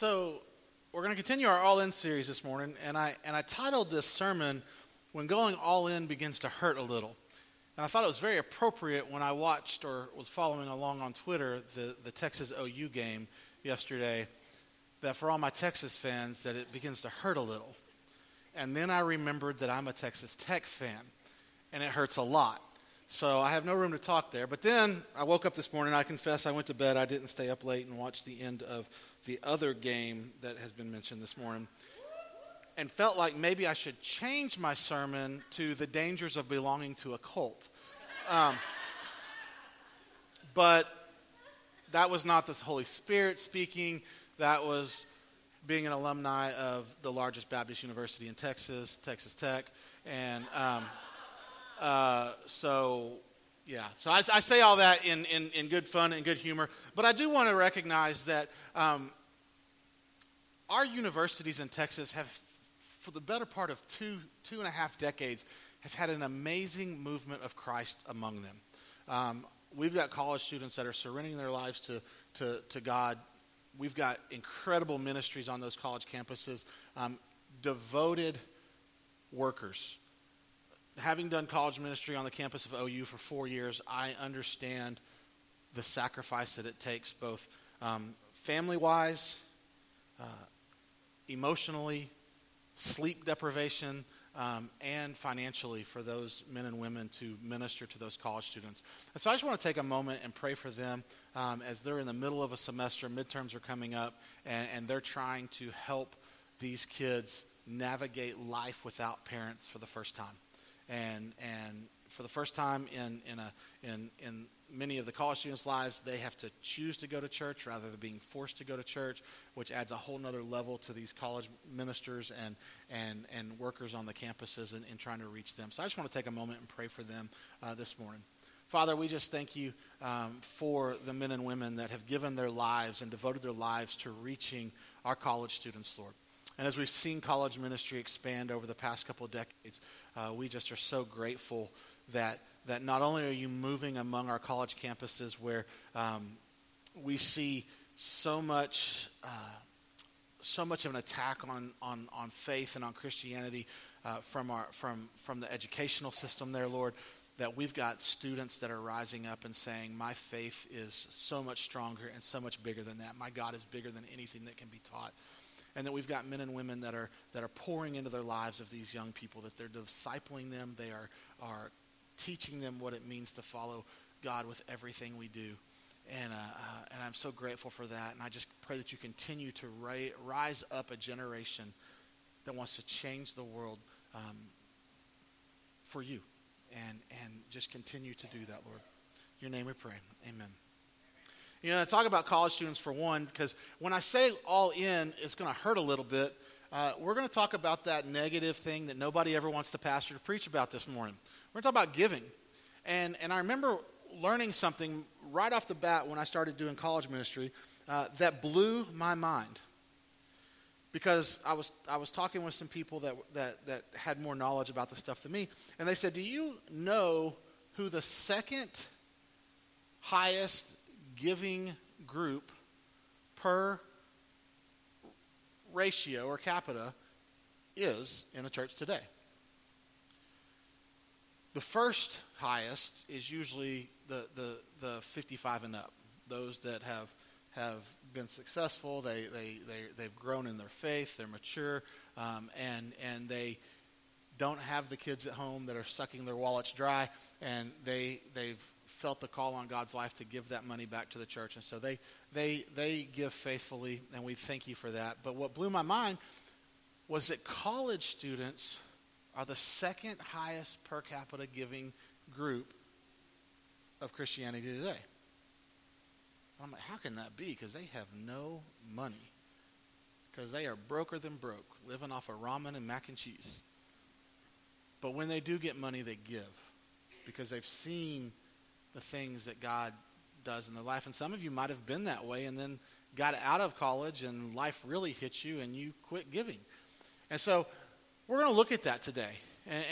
So we're going to continue our All In series this morning, and I titled this sermon, When Going All In Begins to Hurt a Little. And I thought it was very appropriate when I watched or was following along on Twitter the Texas OU game yesterday, that for all my Texas fans, that it begins to hurt a little. And then I remembered that I'm a Texas Tech fan, and it hurts a lot. So I have no room to talk there. But then I woke up this morning. I confess I went to bed. I didn't stay up late and watch the end of the other game that has been mentioned this morning, and felt like maybe I should change my sermon to the dangers of belonging to a cult. But that was not the Holy Spirit speaking. That was being an alumni of the largest Baptist university in Texas, Texas Tech, and So I say all that in good fun and good humor, but I do want to recognize that our universities in Texas have, for the better part of two and a half decades, have had an amazing movement of Christ among them. We've got college students that are surrendering their lives to God. We've got incredible ministries on those college campuses, devoted workers. Having done college ministry on the campus of OU for 4 years, I understand the sacrifice that it takes, both family-wise, emotionally, sleep deprivation, and financially for those men and women to minister to those college students. And so I just want to take a moment and pray for them as they're in the middle of a semester, midterms are coming up, and they're trying to help these kids navigate life without parents for the first time. And for the first time in many of the college students' lives, they have to choose to go to church rather than being forced to go to church, which adds a whole nother level to these college ministers and workers on the campuses and trying to reach them. So I just want to take a moment and pray for them this morning. Father, we just thank you for the men and women that have given their lives and devoted their lives to reaching our college students, Lord. And as we've seen college ministry expand over the past couple of decades, we just are so grateful that not only are you moving among our college campuses where we see so much of an attack on faith and on Christianity from the educational system there, Lord, that we've got students that are rising up and saying, my faith is so much stronger and so much bigger than that. My God is bigger than anything that can be taught. And that we've got men and women that are pouring into their lives of these young people, that they're discipling them, they are teaching them what it means to follow God with everything we do. And I'm so grateful for that. And I just pray that you continue to rise up a generation that wants to change the world for you. And just continue to do that, Lord. In your name we pray. Amen. You know, I talk about college students for one, because when I say all in, it's going to hurt a little bit. We're going to talk about that negative thing that nobody ever wants the pastor to preach about this morning. We're going to talk about giving. And I remember learning something right off the bat when I started doing college ministry that blew my mind. Because I was talking with some people that had more knowledge about this stuff than me, and they said, do you know who the second highest giving group per ratio or capita is in a church today? The first highest is usually the 55 and up, those that have been successful, they've grown in their faith, they're mature, and they don't have the kids at home that are sucking their wallets dry, and they've felt the call on God's life to give that money back to the church. And so they give faithfully, and we thank you for that. But what blew my mind was that college students are the second highest per capita giving group of Christianity today. And I'm like, how can that be? Because they have no money. Because they are broker than broke, living off of ramen and mac and cheese. But when they do get money, they give. Because they've seen the things that God does in their life. And some of you might have been that way and then got out of college and life really hit you and you quit giving. And so we're going to look at that today.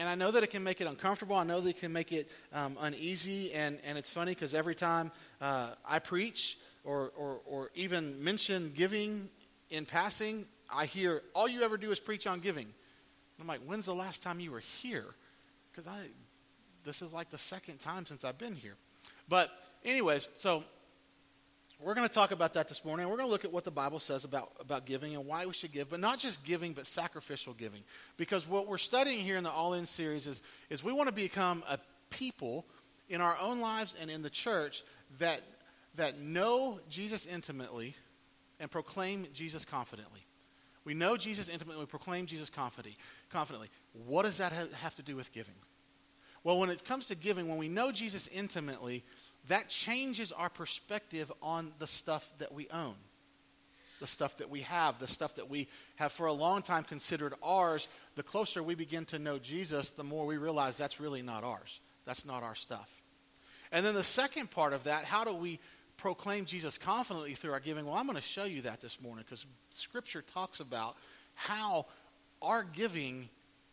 And I know that it can make it uncomfortable. I know that it can make it uneasy. And it's funny because every time I preach or even mention giving in passing, I hear, all you ever do is preach on giving. And I'm like, when's the last time you were here? Because this is like the second time since I've been here. But anyways, so we're going to talk about that this morning. We're going to look at what the Bible says about giving and why we should give, but not just giving, but sacrificial giving. Because what we're studying here in the All In series is we want to become a people in our own lives and in the church that know Jesus intimately and proclaim Jesus confidently. We know Jesus intimately, we proclaim Jesus confidently. What does that have to do with giving? Well, when it comes to giving, when we know Jesus intimately, that changes our perspective on the stuff that we own, the stuff that we have, the stuff that we have for a long time considered ours. The closer we begin to know Jesus, the more we realize that's really not ours. That's not our stuff. And then the second part of that, how do we proclaim Jesus confidently through our giving? Well, I'm going to show you that this morning, because Scripture talks about how our giving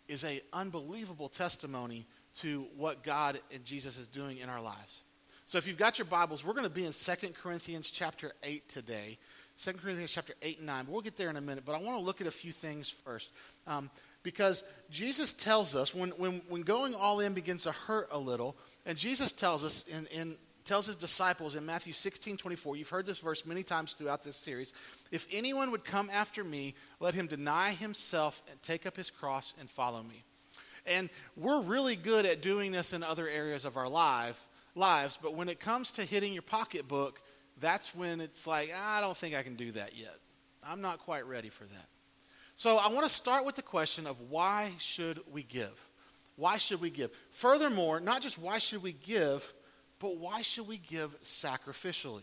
is an unbelievable testimony to what God and Jesus is doing in our lives. So if you've got your Bibles, we're going to be in 2 Corinthians chapter 8 today, 2 Corinthians chapter 8 and 9. We'll get there in a minute, but I want to look at a few things first, because Jesus tells us when going all in begins to hurt a little, and Jesus tells us tells his disciples in Matthew 16:24, you've heard this verse many times throughout this series, if anyone would come after me, let him deny himself and take up his cross and follow me. And we're really good at doing this in other areas of our lives, but when it comes to hitting your pocketbook, that's when it's like, I don't think I can do that yet. I'm not quite ready for that. So I want to start with the question of why should we give? Why should we give? Furthermore, not just why should we give, but why should we give sacrificially?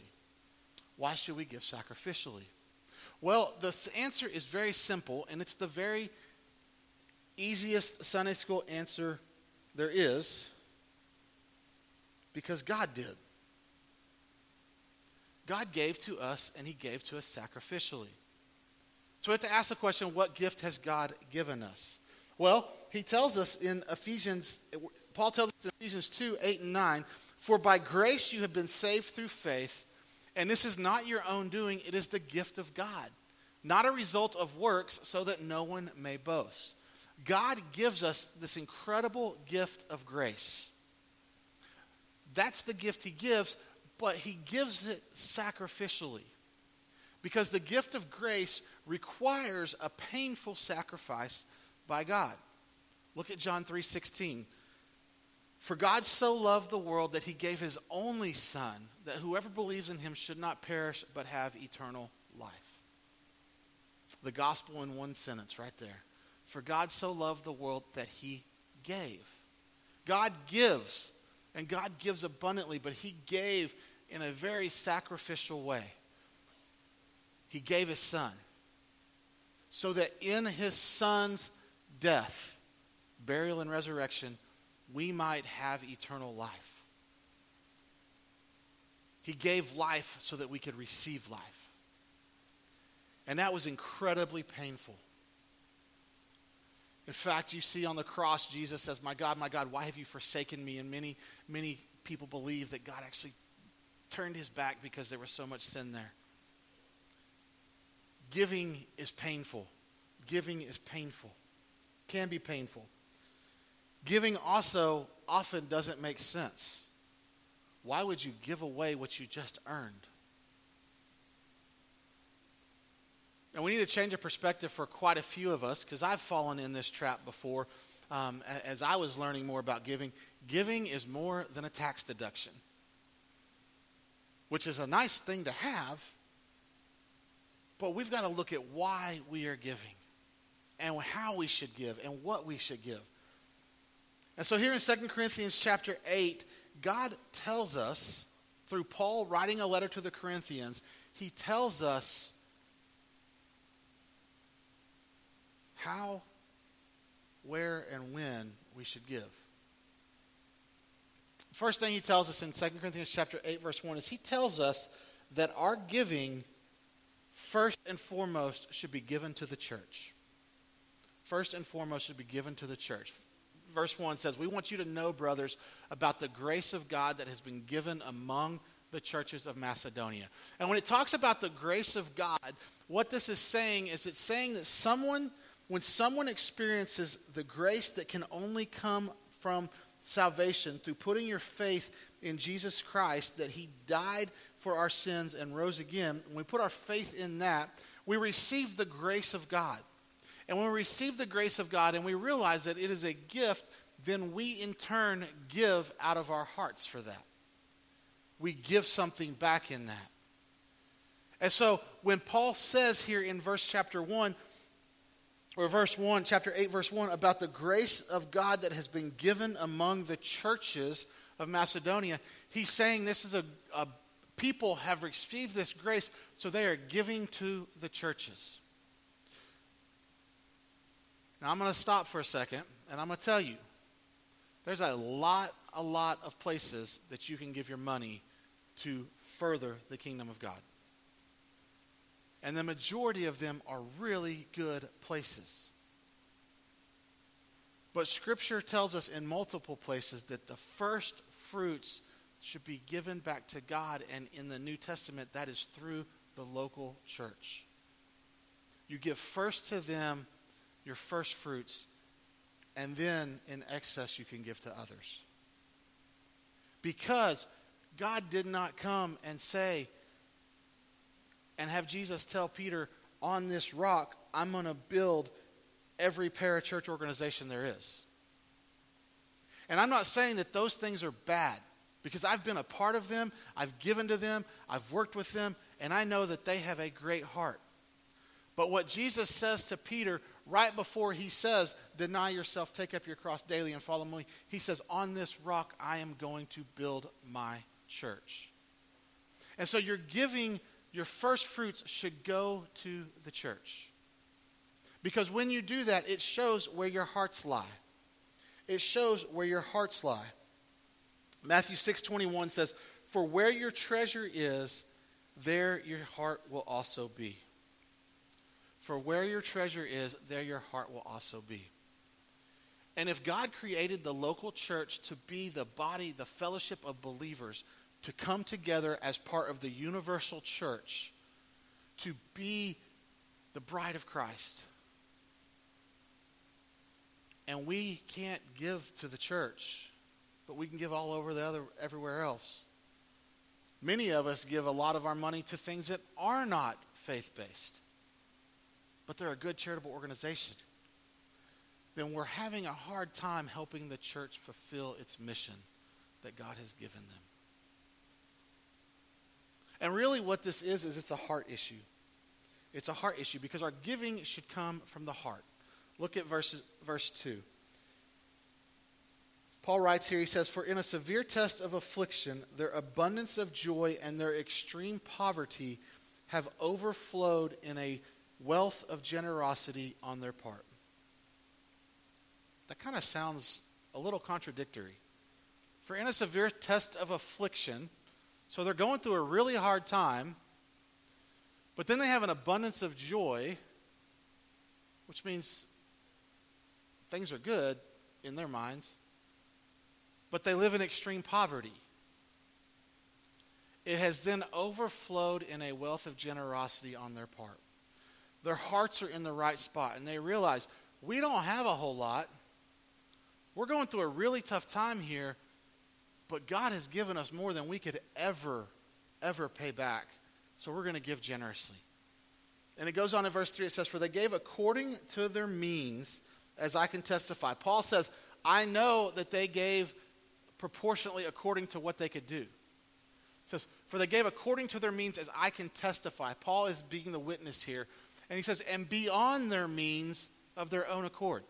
Why should we give sacrificially? Well, the answer is very simple, and it's the very easiest Sunday school answer there is. Because God did. God gave to us, and he gave to us sacrificially. So we have to ask the question, what gift has God given us? Well, he tells us in Ephesians, Paul tells us in Ephesians 2:8-9, for by grace you have been saved through faith, and this is not your own doing, it is the gift of God, not a result of works, so that no one may boast. God gives us this incredible gift of grace. That's the gift he gives, but he gives it sacrificially. Because the gift of grace requires a painful sacrifice by God. Look at John 3:16. For God so loved the world that he gave his only son, that whoever believes in him should not perish but have eternal life. The gospel in one sentence right there. For God so loved the world that he gave. God gives. And God gives abundantly, but he gave in a very sacrificial way. He gave his son so that in his son's death, burial, and resurrection, we might have eternal life. He gave life so that we could receive life. And that was incredibly painful. In fact, you see on the cross, Jesus says, my God, why have you forsaken me? And many, many people believe that God actually turned his back because there was so much sin there. Giving is painful. Giving is painful. Can be painful. Giving also often doesn't make sense. Why would you give away what you just earned? And we need to change a perspective for quite a few of us, because I've fallen in this trap before as I was learning more about giving. Giving is more than a tax deduction, which is a nice thing to have, but we've got to look at why we are giving and how we should give and what we should give. And so here in 2 Corinthians chapter 8, God tells us, through Paul writing a letter to the Corinthians, he tells us how, where, and when we should give. First thing he tells us in 2 Corinthians chapter 8, verse 1, is he tells us that our giving, first and foremost, should be given to the church. First and foremost should be given to the church. Verse 1 says, we want you to know, brothers, about the grace of God that has been given among the churches of Macedonia. And when it talks about the grace of God, what this is saying is it's saying that when someone experiences the grace that can only come from salvation through putting your faith in Jesus Christ, that he died for our sins and rose again, when we put our faith in that, we receive the grace of God. And when we receive the grace of God and we realize that it is a gift, then we in turn give out of our hearts for that. We give something back in that. And so when Paul says here in chapter 8, verse 1, about the grace of God that has been given among the churches of Macedonia, he's saying this is a people have received this grace, so they are giving to the churches. Now I'm going to stop for a second, and I'm going to tell you, there's a lot of places that you can give your money to further the kingdom of God. And the majority of them are really good places. But Scripture tells us in multiple places that the first fruits should be given back to God. And in the New Testament, that is through the local church. You give first to them your first fruits, and then in excess you can give to others. Because God did not come and say, and have Jesus tell Peter, on this rock, I'm going to build every parachurch organization there is. And I'm not saying that those things are bad, because I've been a part of them, I've given to them, I've worked with them, and I know that they have a great heart. But what Jesus says to Peter right before he says, deny yourself, take up your cross daily and follow me, he says, on this rock I am going to build my church. And so you're giving. Your first fruits should go to the church. Because when you do that, it shows where your hearts lie. It shows where your hearts lie. Matthew 6:21 says, for where your treasure is, there your heart will also be. For where your treasure is, there your heart will also be. And if God created the local church to be the body, the fellowship of believers, to come together as part of the universal church, to be the bride of Christ. And we can't give to the church, but we can give all over everywhere else. Many of us give a lot of our money to things that are not faith-based, but they're a good charitable organization. Then we're having a hard time helping the church fulfill its mission that God has given them. And really what this is it's a heart issue. It's a heart issue because our giving should come from the heart. Look at verse 2. Paul writes here, he says, for in a severe test of affliction, their abundance of joy and their extreme poverty have overflowed in a wealth of generosity on their part. That kind of sounds a little contradictory. For in a severe test of affliction, so they're going through a really hard time, but then they have an abundance of joy, which means things are good in their minds, but they live in extreme poverty. It has then overflowed in a wealth of generosity on their part. Their hearts are in the right spot, and they realize, we don't have a whole lot. We're going through a really tough time here, but God has given us more than we could ever pay back. So we're going to give generously. And it goes on in verse 3. It says, for they gave according to their means, as I can testify. Paul says, I know that they gave proportionately according to what they could do. It says, for they gave according to their means, as I can testify. Paul is being the witness here. And he says, and beyond their means, of their own accord.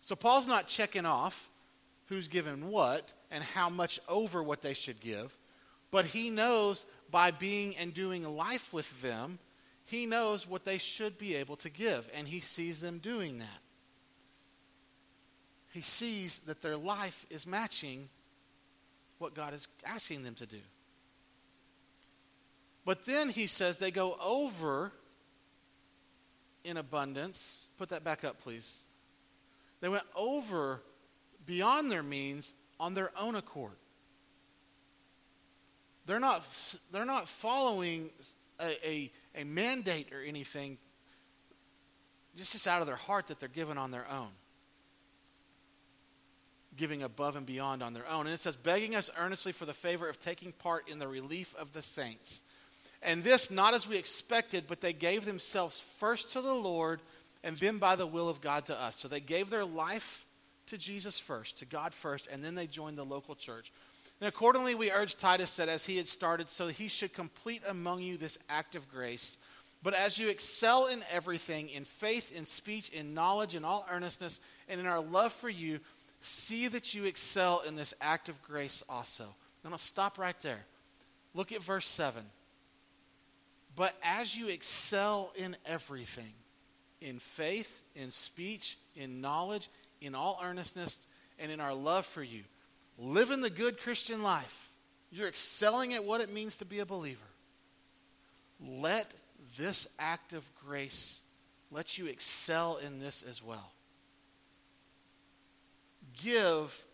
So Paul's not checking off who's given what, and how much over what they should give. But he knows by being and doing life with them, he knows what they should be able to give, and he sees them doing that. He sees that their life is matching what God is asking them to do. But then he says they go over in abundance. Put that back up, please. They went over beyond their means on their own accord. They're not following a mandate or anything. It's just out of their heart that they're giving on their own. Giving above and beyond on their own. And it says, begging us earnestly for the favor of taking part in the relief of the saints. And this not as we expected, but they gave themselves first to the Lord and then by the will of God to us. So they gave their life to Jesus first, to God first, and then they joined the local church. And accordingly we urge Titus that as he had started, so he should complete among you this act of grace. But as you excel in everything, in faith, in speech, in knowledge, in all earnestness, and in our love for you, see that you excel in this act of grace also. Now, I'll stop right there. Look at verse 7. But as you excel in everything, in faith, in speech, in knowledge, in all earnestness, and in our love for you, living the good Christian life, you're excelling at what it means to be a believer. Let this act of grace let you excel in this as well. Give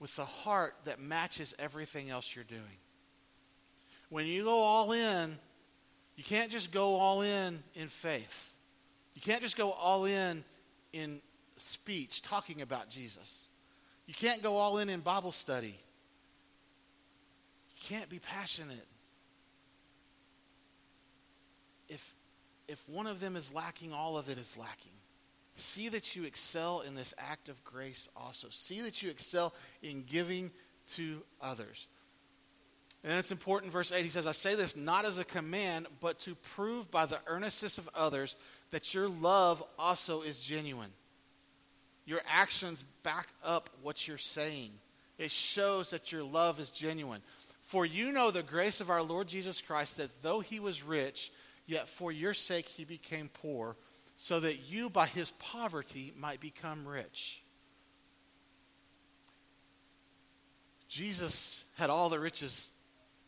with the heart that matches everything else you're doing. When you go all in, you can't just go all in faith. You can't just go all in speech, talking about Jesus. You can't go all in Bible study. You can't be passionate. If one of them is lacking, all of it is lacking. See that you excel in this act of grace also. See that you excel in giving to others. And it's important, verse 8, he says, I say this not as a command, but to prove by the earnestness of others that your love also is genuine. Your actions back up what you're saying. It shows that your love is genuine. For you know the grace of our Lord Jesus Christ, that though he was rich, yet for your sake he became poor, so that you by his poverty might become rich. Jesus had all the riches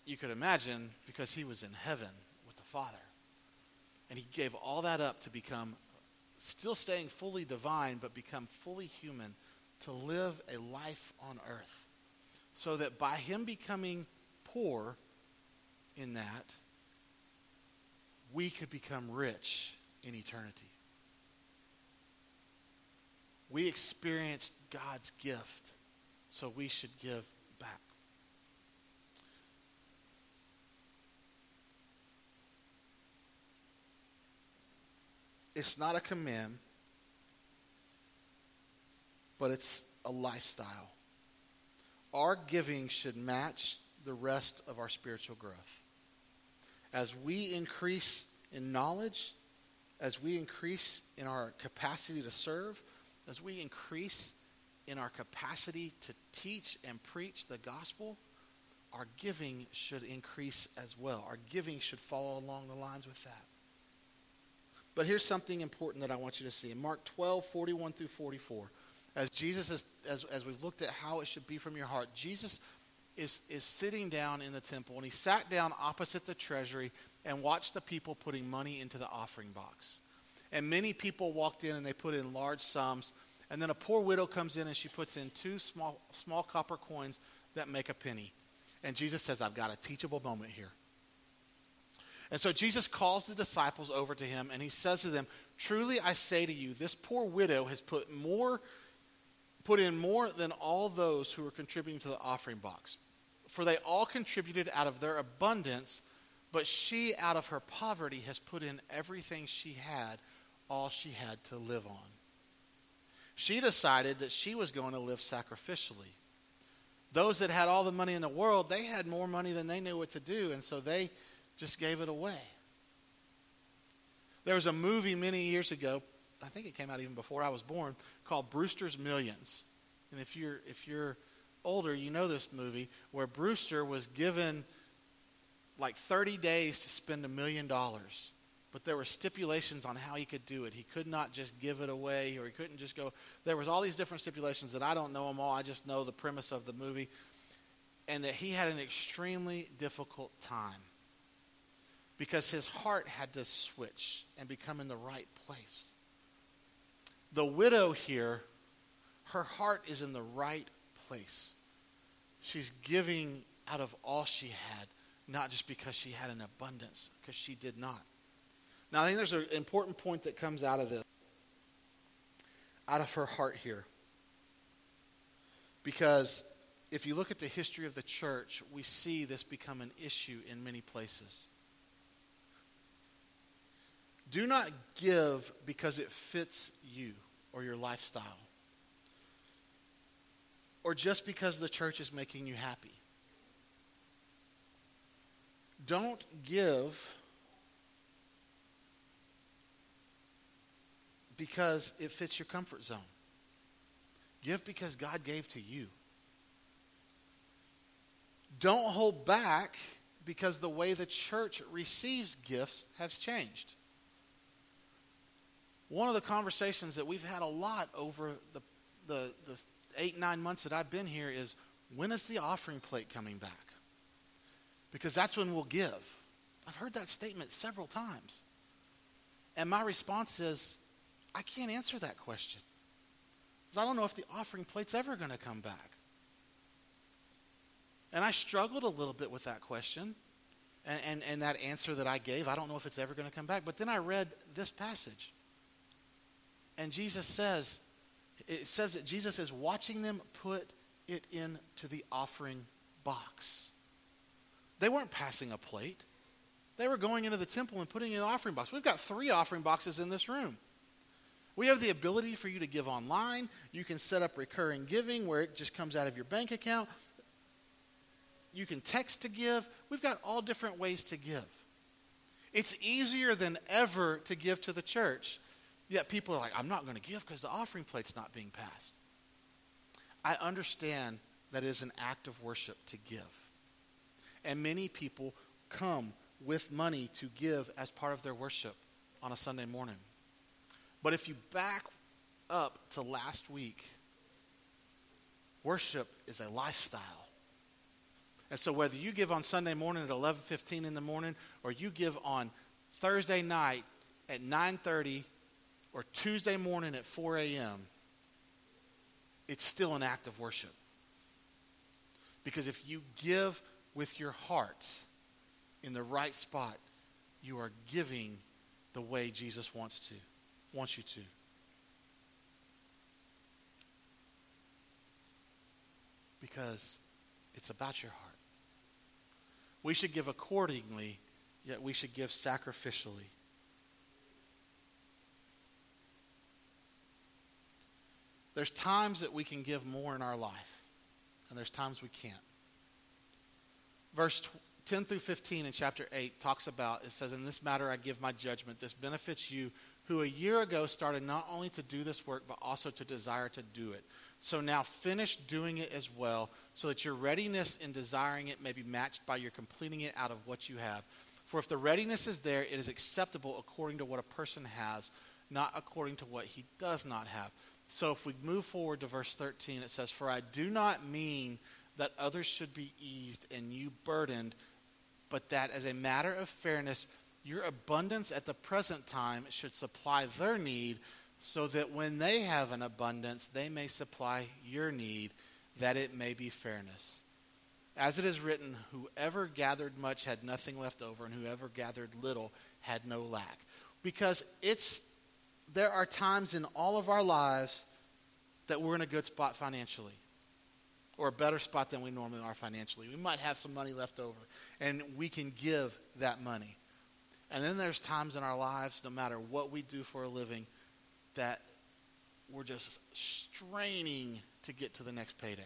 you could imagine because he was in heaven with the Father. And he gave all that up to become, still staying fully divine, but become fully human, to live a life on earth. So that by him becoming poor in that, we could become rich in eternity. We experienced God's gift, so we should give back. It's not a command, but it's a lifestyle. Our giving should match the rest of our spiritual growth. As we increase in knowledge, as we increase in our capacity to serve, as we increase in our capacity to teach and preach the gospel, our giving should increase as well. Our giving should follow along the lines with that. But here's something important that I want you to see. In Mark 12:41 through 44, as Jesus is, as we've looked at how it should be from your heart, Jesus is sitting down in the temple, and he sat down opposite the treasury and watched the people putting money into the offering box. And many people walked in, and they put in large sums. And then a poor widow comes in, and she puts in two small copper coins that make a penny. And Jesus says, I've got a teachable moment here. And so Jesus calls the disciples over to him, and he says to them, truly I say to you, this poor widow has put in more than all those who were contributing to the offering box. For they all contributed out of their abundance, but she out of her poverty has put in everything she had, all she had to live on. She decided that she was going to live sacrificially. Those that had all the money in the world, they had more money than they knew what to do, and so they just gave it away. There was a movie many years ago, I think it came out even before I was born, called Brewster's Millions. And if you're older, you know this movie, where Brewster was given like 30 days to spend $1 million. But there were stipulations on how he could do it. He could not just give it away, or he couldn't just go. There was all these different stipulations that I don't know them all. I just know the premise of the movie. And that he had an extremely difficult time because his heart had to switch and become in the right place. The widow here, her heart is in the right place. She's giving out of all she had. not just because she had an abundance, because she did not. Now, I think there's an important point that comes out of this, out of her heart here. Because if you look at the history of the church, we see this become an issue in many places. Do not give because it fits you or your lifestyle, or just because the church is making you happy. Don't give because it fits your comfort zone. Give because God gave to you. Don't hold back because the way the church receives gifts has changed. One of the conversations that we've had a lot over the 8-9 months that I've been here is, when is the offering plate coming back? Because that's when we'll give. I've heard that statement several times. And my response is, I can't answer that question. Because I don't know if the offering plate's ever going to come back. And I struggled a little bit with that question and that answer that I gave. I don't know if it's ever going to come back. But then I read this passage. And Jesus says, it says that Jesus is watching them put it into the offering box. They weren't passing a plate. They were going into the temple and putting in an offering box. We've got 3 offering boxes in this room. We have the ability for you to give online. You can set up recurring giving where it just comes out of your bank account. You can text to give. We've got all different ways to give. It's easier than ever to give to the church. Yet people are like, I'm not going to give because the offering plate's not being passed. I understand that it is an act of worship to give. And many people come with money to give as part of their worship on a Sunday morning. But if you back up to last week, worship is a lifestyle. And so whether you give on Sunday morning at 11:15 in the morning, or you give on Thursday night at 9:30, or Tuesday morning at 4 a.m., it's still an act of worship. Because if you give with your heart in the right spot, you are giving the way Jesus wants you to. Because it's about your heart. We should give accordingly, yet we should give sacrificially. There's times that we can give more in our life, and there's times we can't. Verse 10 through 15 in chapter 8 talks about, it says, in this matter I give my judgment. This benefits you who a year ago started not only to do this work, but also to desire to do it. So now finish doing it as well, so that your readiness in desiring it may be matched by your completing it out of what you have. For if the readiness is there, it is acceptable according to what a person has, not according to what he does not have. So if we move forward to verse 13, it says, for I do not mean that others should be eased and you burdened, but that as a matter of fairness, your abundance at the present time should supply their need, so that when they have an abundance, they may supply your need, that it may be fairness. As it is written, whoever gathered much had nothing left over, and whoever gathered little had no lack. Because there are times in all of our lives that we're in a good spot financially, or a better spot than we normally are financially. We might have some money left over, and we can give that money. And then there's times in our lives, no matter what we do for a living, that we're just straining to get to the next payday.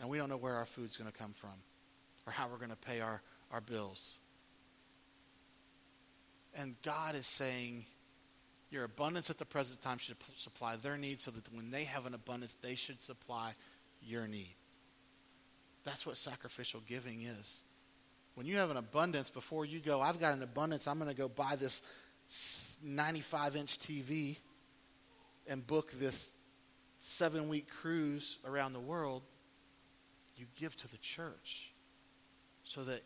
And we don't know where our food's going to come from or how we're going to pay our bills. And God is saying, your abundance at the present time should supply their needs, so that when they have an abundance, they should supply your need. That's what sacrificial giving is. When you have an abundance, before you go, I've got an abundance, I'm going to go buy this 95-inch TV and book this 7-week cruise around the world, you give to the church so that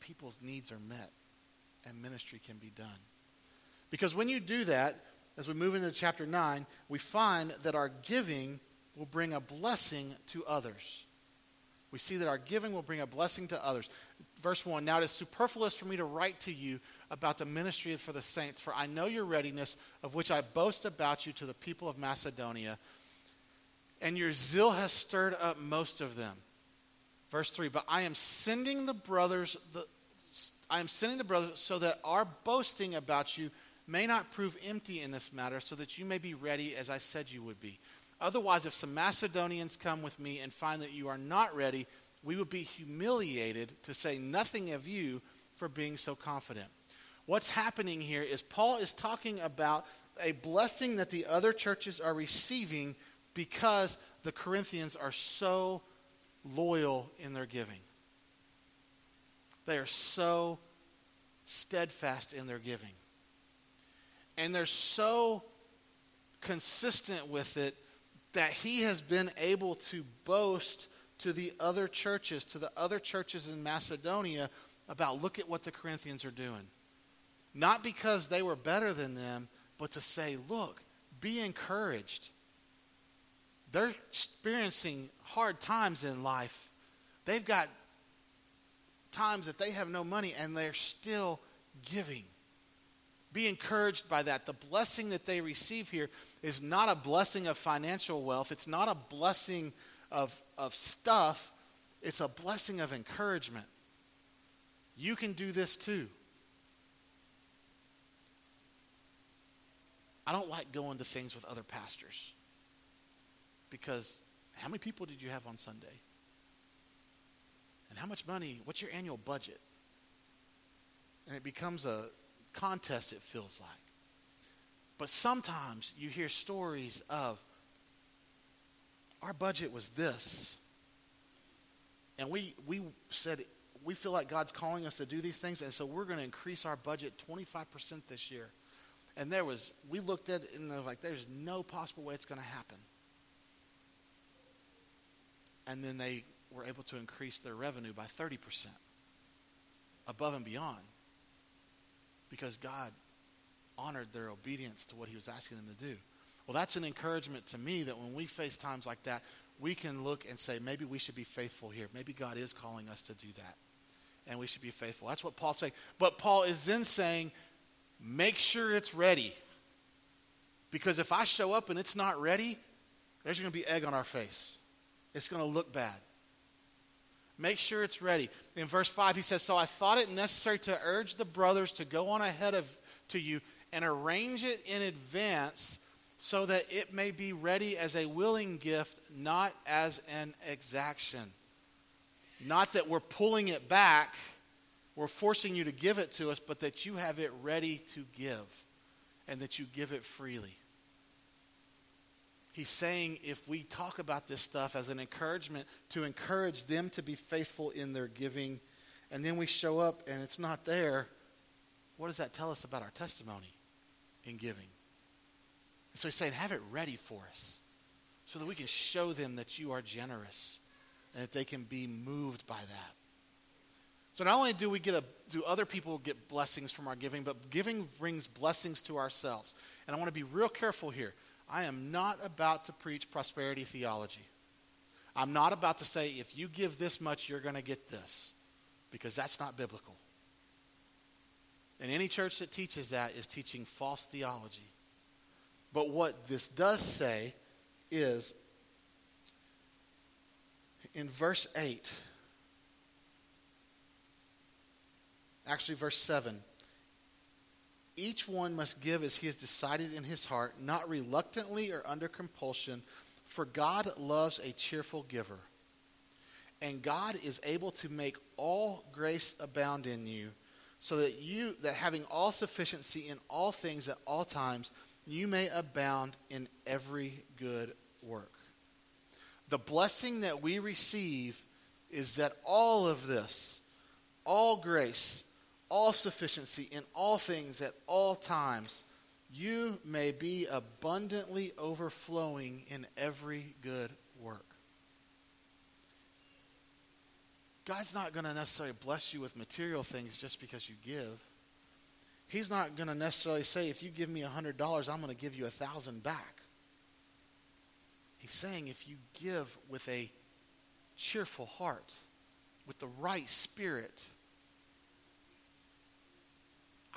people's needs are met and ministry can be done. Because when you do that, as we move into chapter 9, we find that our giving will bring a blessing to others. we see that our giving will bring a blessing to others. Verse 1, now it is superfluous for me to write to you about the ministry for the saints, for I know your readiness, of which I boast about you to the people of Macedonia, and your zeal has stirred up most of them. Verse 3, but I am sending the brothers, so that our boasting about you may not prove empty in this matter, so that you may be ready as I said you would be. Otherwise, if some Macedonians come with me and find that you are not ready, we would be humiliated, to say nothing of you, for being so confident. What's happening here is Paul is talking about a blessing that the other churches are receiving because the Corinthians are so loyal in their giving. They are so steadfast in their giving. And they're so consistent with it that he has been able to boast to the other churches in Macedonia about, look at what the Corinthians are doing. Not because they were better than them, but to say, look, be encouraged. They're experiencing hard times in life. They've got times that they have no money, and they're still giving. Be encouraged by that. The blessing that they receive here is not a blessing of financial wealth. It's not a blessing of stuff. It's a blessing of encouragement. You can do this too. I don't like going to things with other pastors, because how many people did you have on Sunday? And how much money? What's your annual budget? And it becomes a contest, it feels like. But sometimes you hear stories of, our budget was this, and we said, we feel like God's calling us to do these things, and so we're going to increase our budget 25% this year. And we looked at it, and they're like, there's no possible way it's going to happen. And then they were able to increase their revenue by 30%, above and beyond, because God honored their obedience to what he was asking them to do. Well, that's an encouragement to me, that when we face times like that, we can look and say, maybe we should be faithful here. Maybe God is calling us to do that, and we should be faithful. That's what Paul's saying. But Paul is then saying, make sure it's ready, because if I show up and it's not ready, there's going to be egg on our face. It's going to look bad. Make sure it's ready. In verse 5, he says, so I thought it necessary to urge the brothers to go on ahead to you and arrange it in advance, so that it may be ready as a willing gift, not as an exaction. Not that we're pulling it back, we're forcing you to give it to us, but that you have it ready to give, and that you give it freely. He's saying, if we talk about this stuff as an encouragement, to encourage them to be faithful in their giving, and then we show up and it's not there, what does that tell us about our testimony in giving? So he's saying, have it ready for us, so that we can show them that you are generous, and that they can be moved by that. So not only do other people get blessings from our giving, but giving brings blessings to ourselves. And I want to be real careful here. I am not about to preach prosperity theology. I'm not about to say, if you give this much, you're going to get this, because that's not biblical. And any church that teaches that is teaching false theology. But what this does say is, in verse 8, actually verse 7, each one must give as he has decided in his heart, not reluctantly or under compulsion, for God loves a cheerful giver. And God is able to make all grace abound in you, so that you, that having all sufficiency in all things at all times, you may abound in every good work. The blessing that we receive is that all of this, all grace, all sufficiency in all things at all times, you may be abundantly overflowing in every good work. God's not going to necessarily bless you with material things just because you give. He's not going to necessarily say, if you give me $100, I'm going to give you 1,000 back. He's saying, if you give with a cheerful heart, with the right spirit,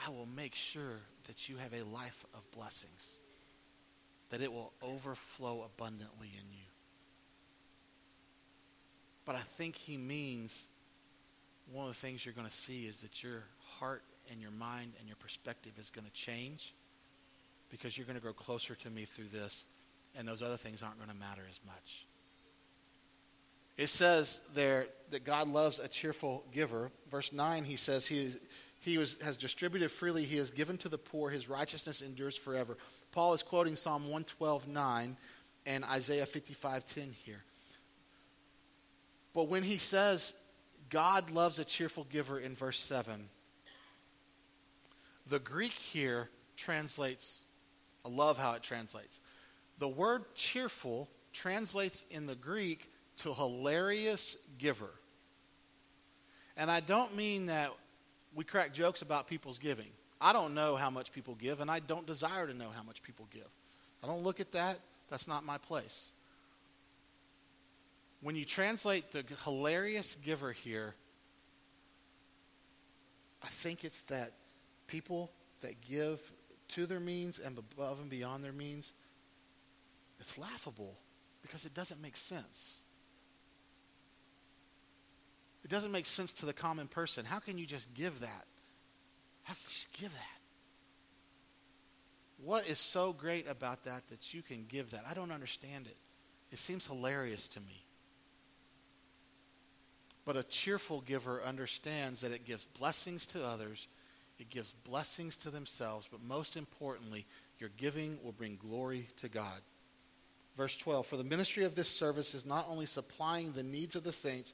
I will make sure that you have a life of blessings, that it will overflow abundantly in you. But I think he means one of the things you're going to see is that your heart and your mind and your perspective is going to change, because you're going to grow closer to me through this, and those other things aren't going to matter as much. It says there that God loves a cheerful giver. Verse 9, he says has distributed freely. He has given to the poor. His righteousness endures forever. Paul is quoting Psalm 112:9 and Isaiah 55:10 here. But when he says God loves a cheerful giver in verse 7, the Greek here translates, I love how it translates. The word cheerful translates in the Greek to hilarious giver. And I don't mean that we crack jokes about people's giving. I don't know how much people give, and I don't desire to know how much people give. I don't look at that. That's not my place. When you translate the hilarious giver here, I think it's that people that give to their means and above and beyond their means, it's laughable because it doesn't make sense. It doesn't make sense to the common person. How can you just give that? How can you just give that? What is so great about that that you can give that? I don't understand it. It seems hilarious to me. But a cheerful giver understands that it gives blessings to others, it gives blessings to themselves, but most importantly, your giving will bring glory to God. Verse 12, for the ministry of this service is not only supplying the needs of the saints,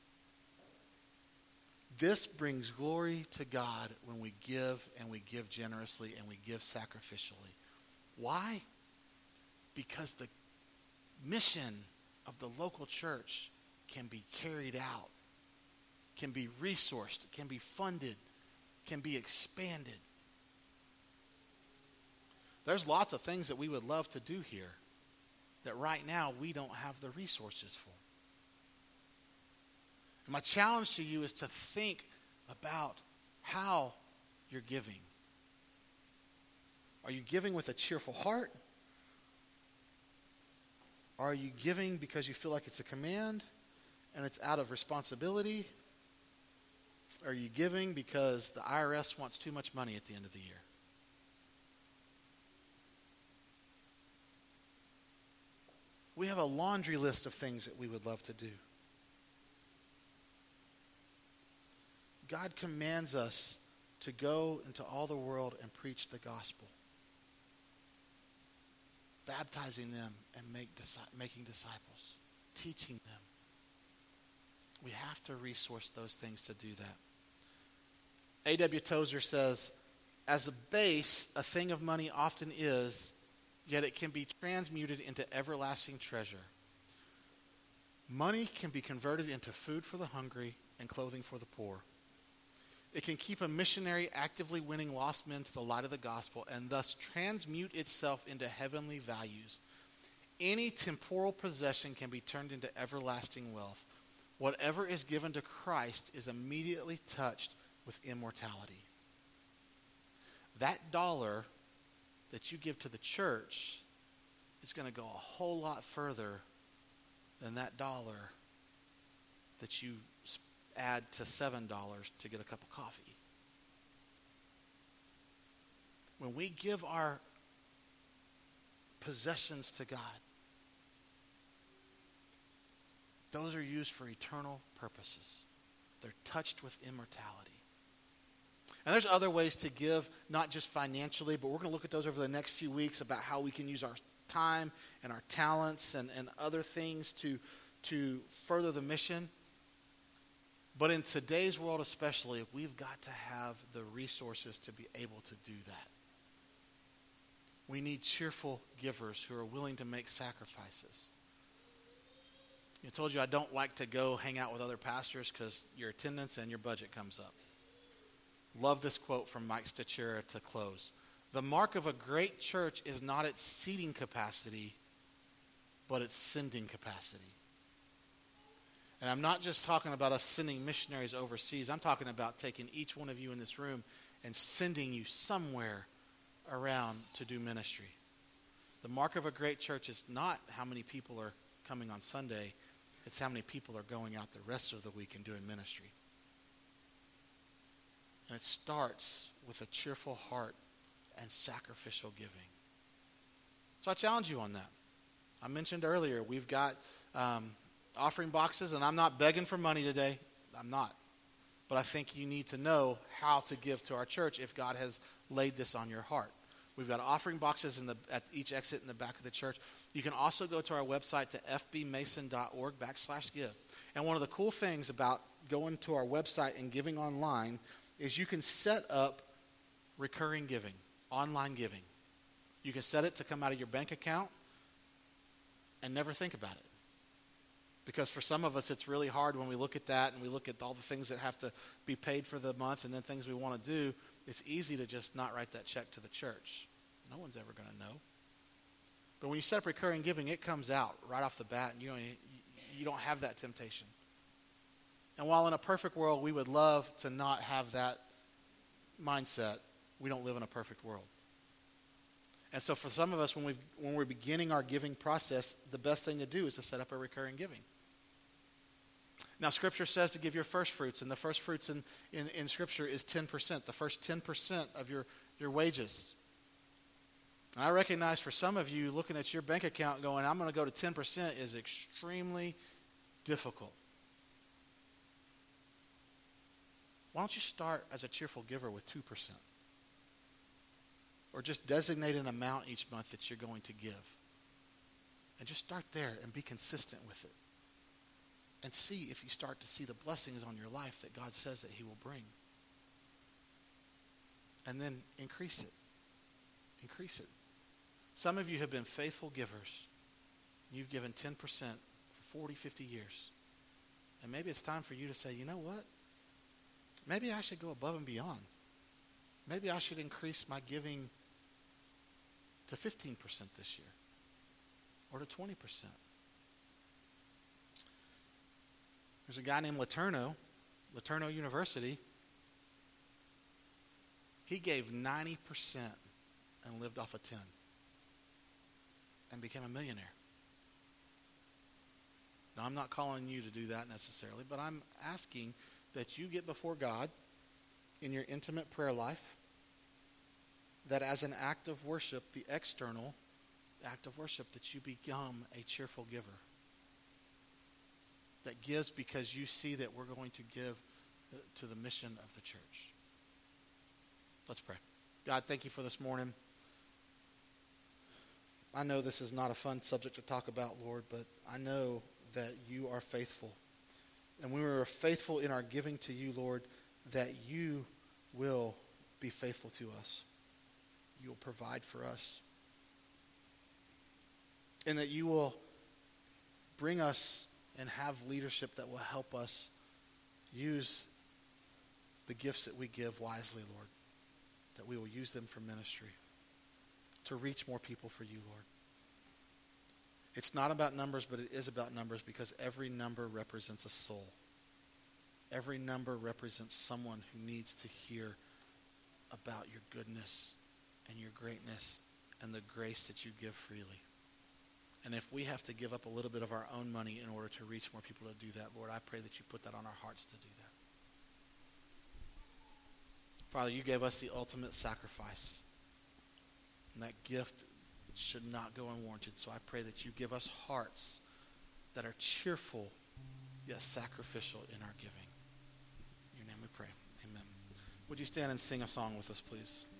This brings glory to God when we give, and we give generously, and we give sacrificially. Why? Because the mission of the local church can be carried out, can be resourced, can be funded, can be expanded. There's lots of things that we would love to do here that right now we don't have the resources for. My challenge to you is to think about how you're giving. Are you giving with a cheerful heart? Are you giving because you feel like it's a command and it's out of responsibility? Are you giving because the IRS wants too much money at the end of the year? We have a laundry list of things that we would love to do. God commands us to go into all the world and preach the gospel, baptizing them and making disciples, teaching them. We have to resource those things to do that. A.W. Tozer says, as a base, a thing of money often is, yet it can be transmuted into everlasting treasure. Money can be converted into food for the hungry and clothing for the poor. It can keep a missionary actively winning lost men to the light of the gospel and thus transmute itself into heavenly values. Any temporal possession can be turned into everlasting wealth. Whatever is given to Christ is immediately touched with immortality. That dollar that you give to the church is going to go a whole lot further than that dollar that you add to $7 to get a cup of coffee. When we give our possessions to God, those are used for eternal purposes. They're touched with immortality. And there's other ways to give, not just financially, but we're going to look at those over the next few weeks about how we can use our time and our talents and other things to further the mission. But in today's world especially, we've got to have the resources to be able to do that. We need cheerful givers who are willing to make sacrifices. I told you I don't like to go hang out with other pastors because your attendance and your budget comes up. Love this quote from Mike Stachira to close. The mark of a great church is not its seating capacity, but its sending capacity. And I'm not just talking about us sending missionaries overseas. I'm talking about taking each one of you in this room and sending you somewhere around to do ministry. The mark of a great church is not how many people are coming on Sunday. It's how many people are going out the rest of the week and doing ministry. And it starts with a cheerful heart and sacrificial giving. So I challenge you on that. I mentioned earlier, we've got offering boxes, and I'm not begging for money today. I'm not. But I think you need to know how to give to our church if God has laid this on your heart. We've got offering boxes at each exit in the back of the church. You can also go to our website to fbmason.org/give. And one of the cool things about going to our website and giving online is you can set up recurring giving, online giving. You can set it to come out of your bank account and never think about it. Because for some of us, it's really hard when we look at that and we look at all the things that have to be paid for the month and then things we want to do. It's easy to just not write that check to the church. No one's ever going to know. But when you set up recurring giving, it comes out right off the bat, and you don't have that temptation. And while in a perfect world, we would love to not have that mindset, we don't live in a perfect world. And so for some of us, when we're beginning our giving process, the best thing to do is to set up a recurring giving. Now, Scripture says to give your first fruits, and the first fruits in Scripture is 10%, the first 10% of your wages. And I recognize for some of you looking at your bank account going, I'm going to go to 10% is extremely difficult. Why don't you start as a cheerful giver with 2%? Or just designate an amount each month that you're going to give. And just start there and be consistent with it. And see if you start to see the blessings on your life that God says that he will bring. And then increase it. Increase it. Some of you have been faithful givers. You've given 10% for 40, 50 years. And maybe it's time for you to say, you know what? Maybe I should go above and beyond. Maybe I should increase my giving to 15% this year or to 20%. There's a guy named Letourneau University. He gave 90% and lived off of 10 and became a millionaire. Now, I'm not calling you to do that necessarily, but I'm asking that you get before God in your intimate prayer life, that as an act of worship, the external act of worship, that you become a cheerful giver. That gives because you see that we're going to give to the mission of the church. Let's pray. God, thank you for this morning. I know this is not a fun subject to talk about, Lord, but I know that you are faithful. And when we are faithful in our giving to you, Lord, that you will be faithful to us. You will provide for us. And that you will bring us and have leadership that will help us use the gifts that we give wisely, Lord, that we will use them for ministry, to reach more people for you, Lord. It's not about numbers, but it is about numbers because every number represents a soul. Every number represents someone who needs to hear about your goodness and your greatness and the grace that you give freely. And if we have to give up a little bit of our own money in order to reach more people to do that, Lord, I pray that you put that on our hearts to do that. Father, you gave us the ultimate sacrifice. And that gift should not go unwarranted. So I pray that you give us hearts that are cheerful yet sacrificial in our giving. In your name we pray. Amen. Would you stand and sing a song with us, please?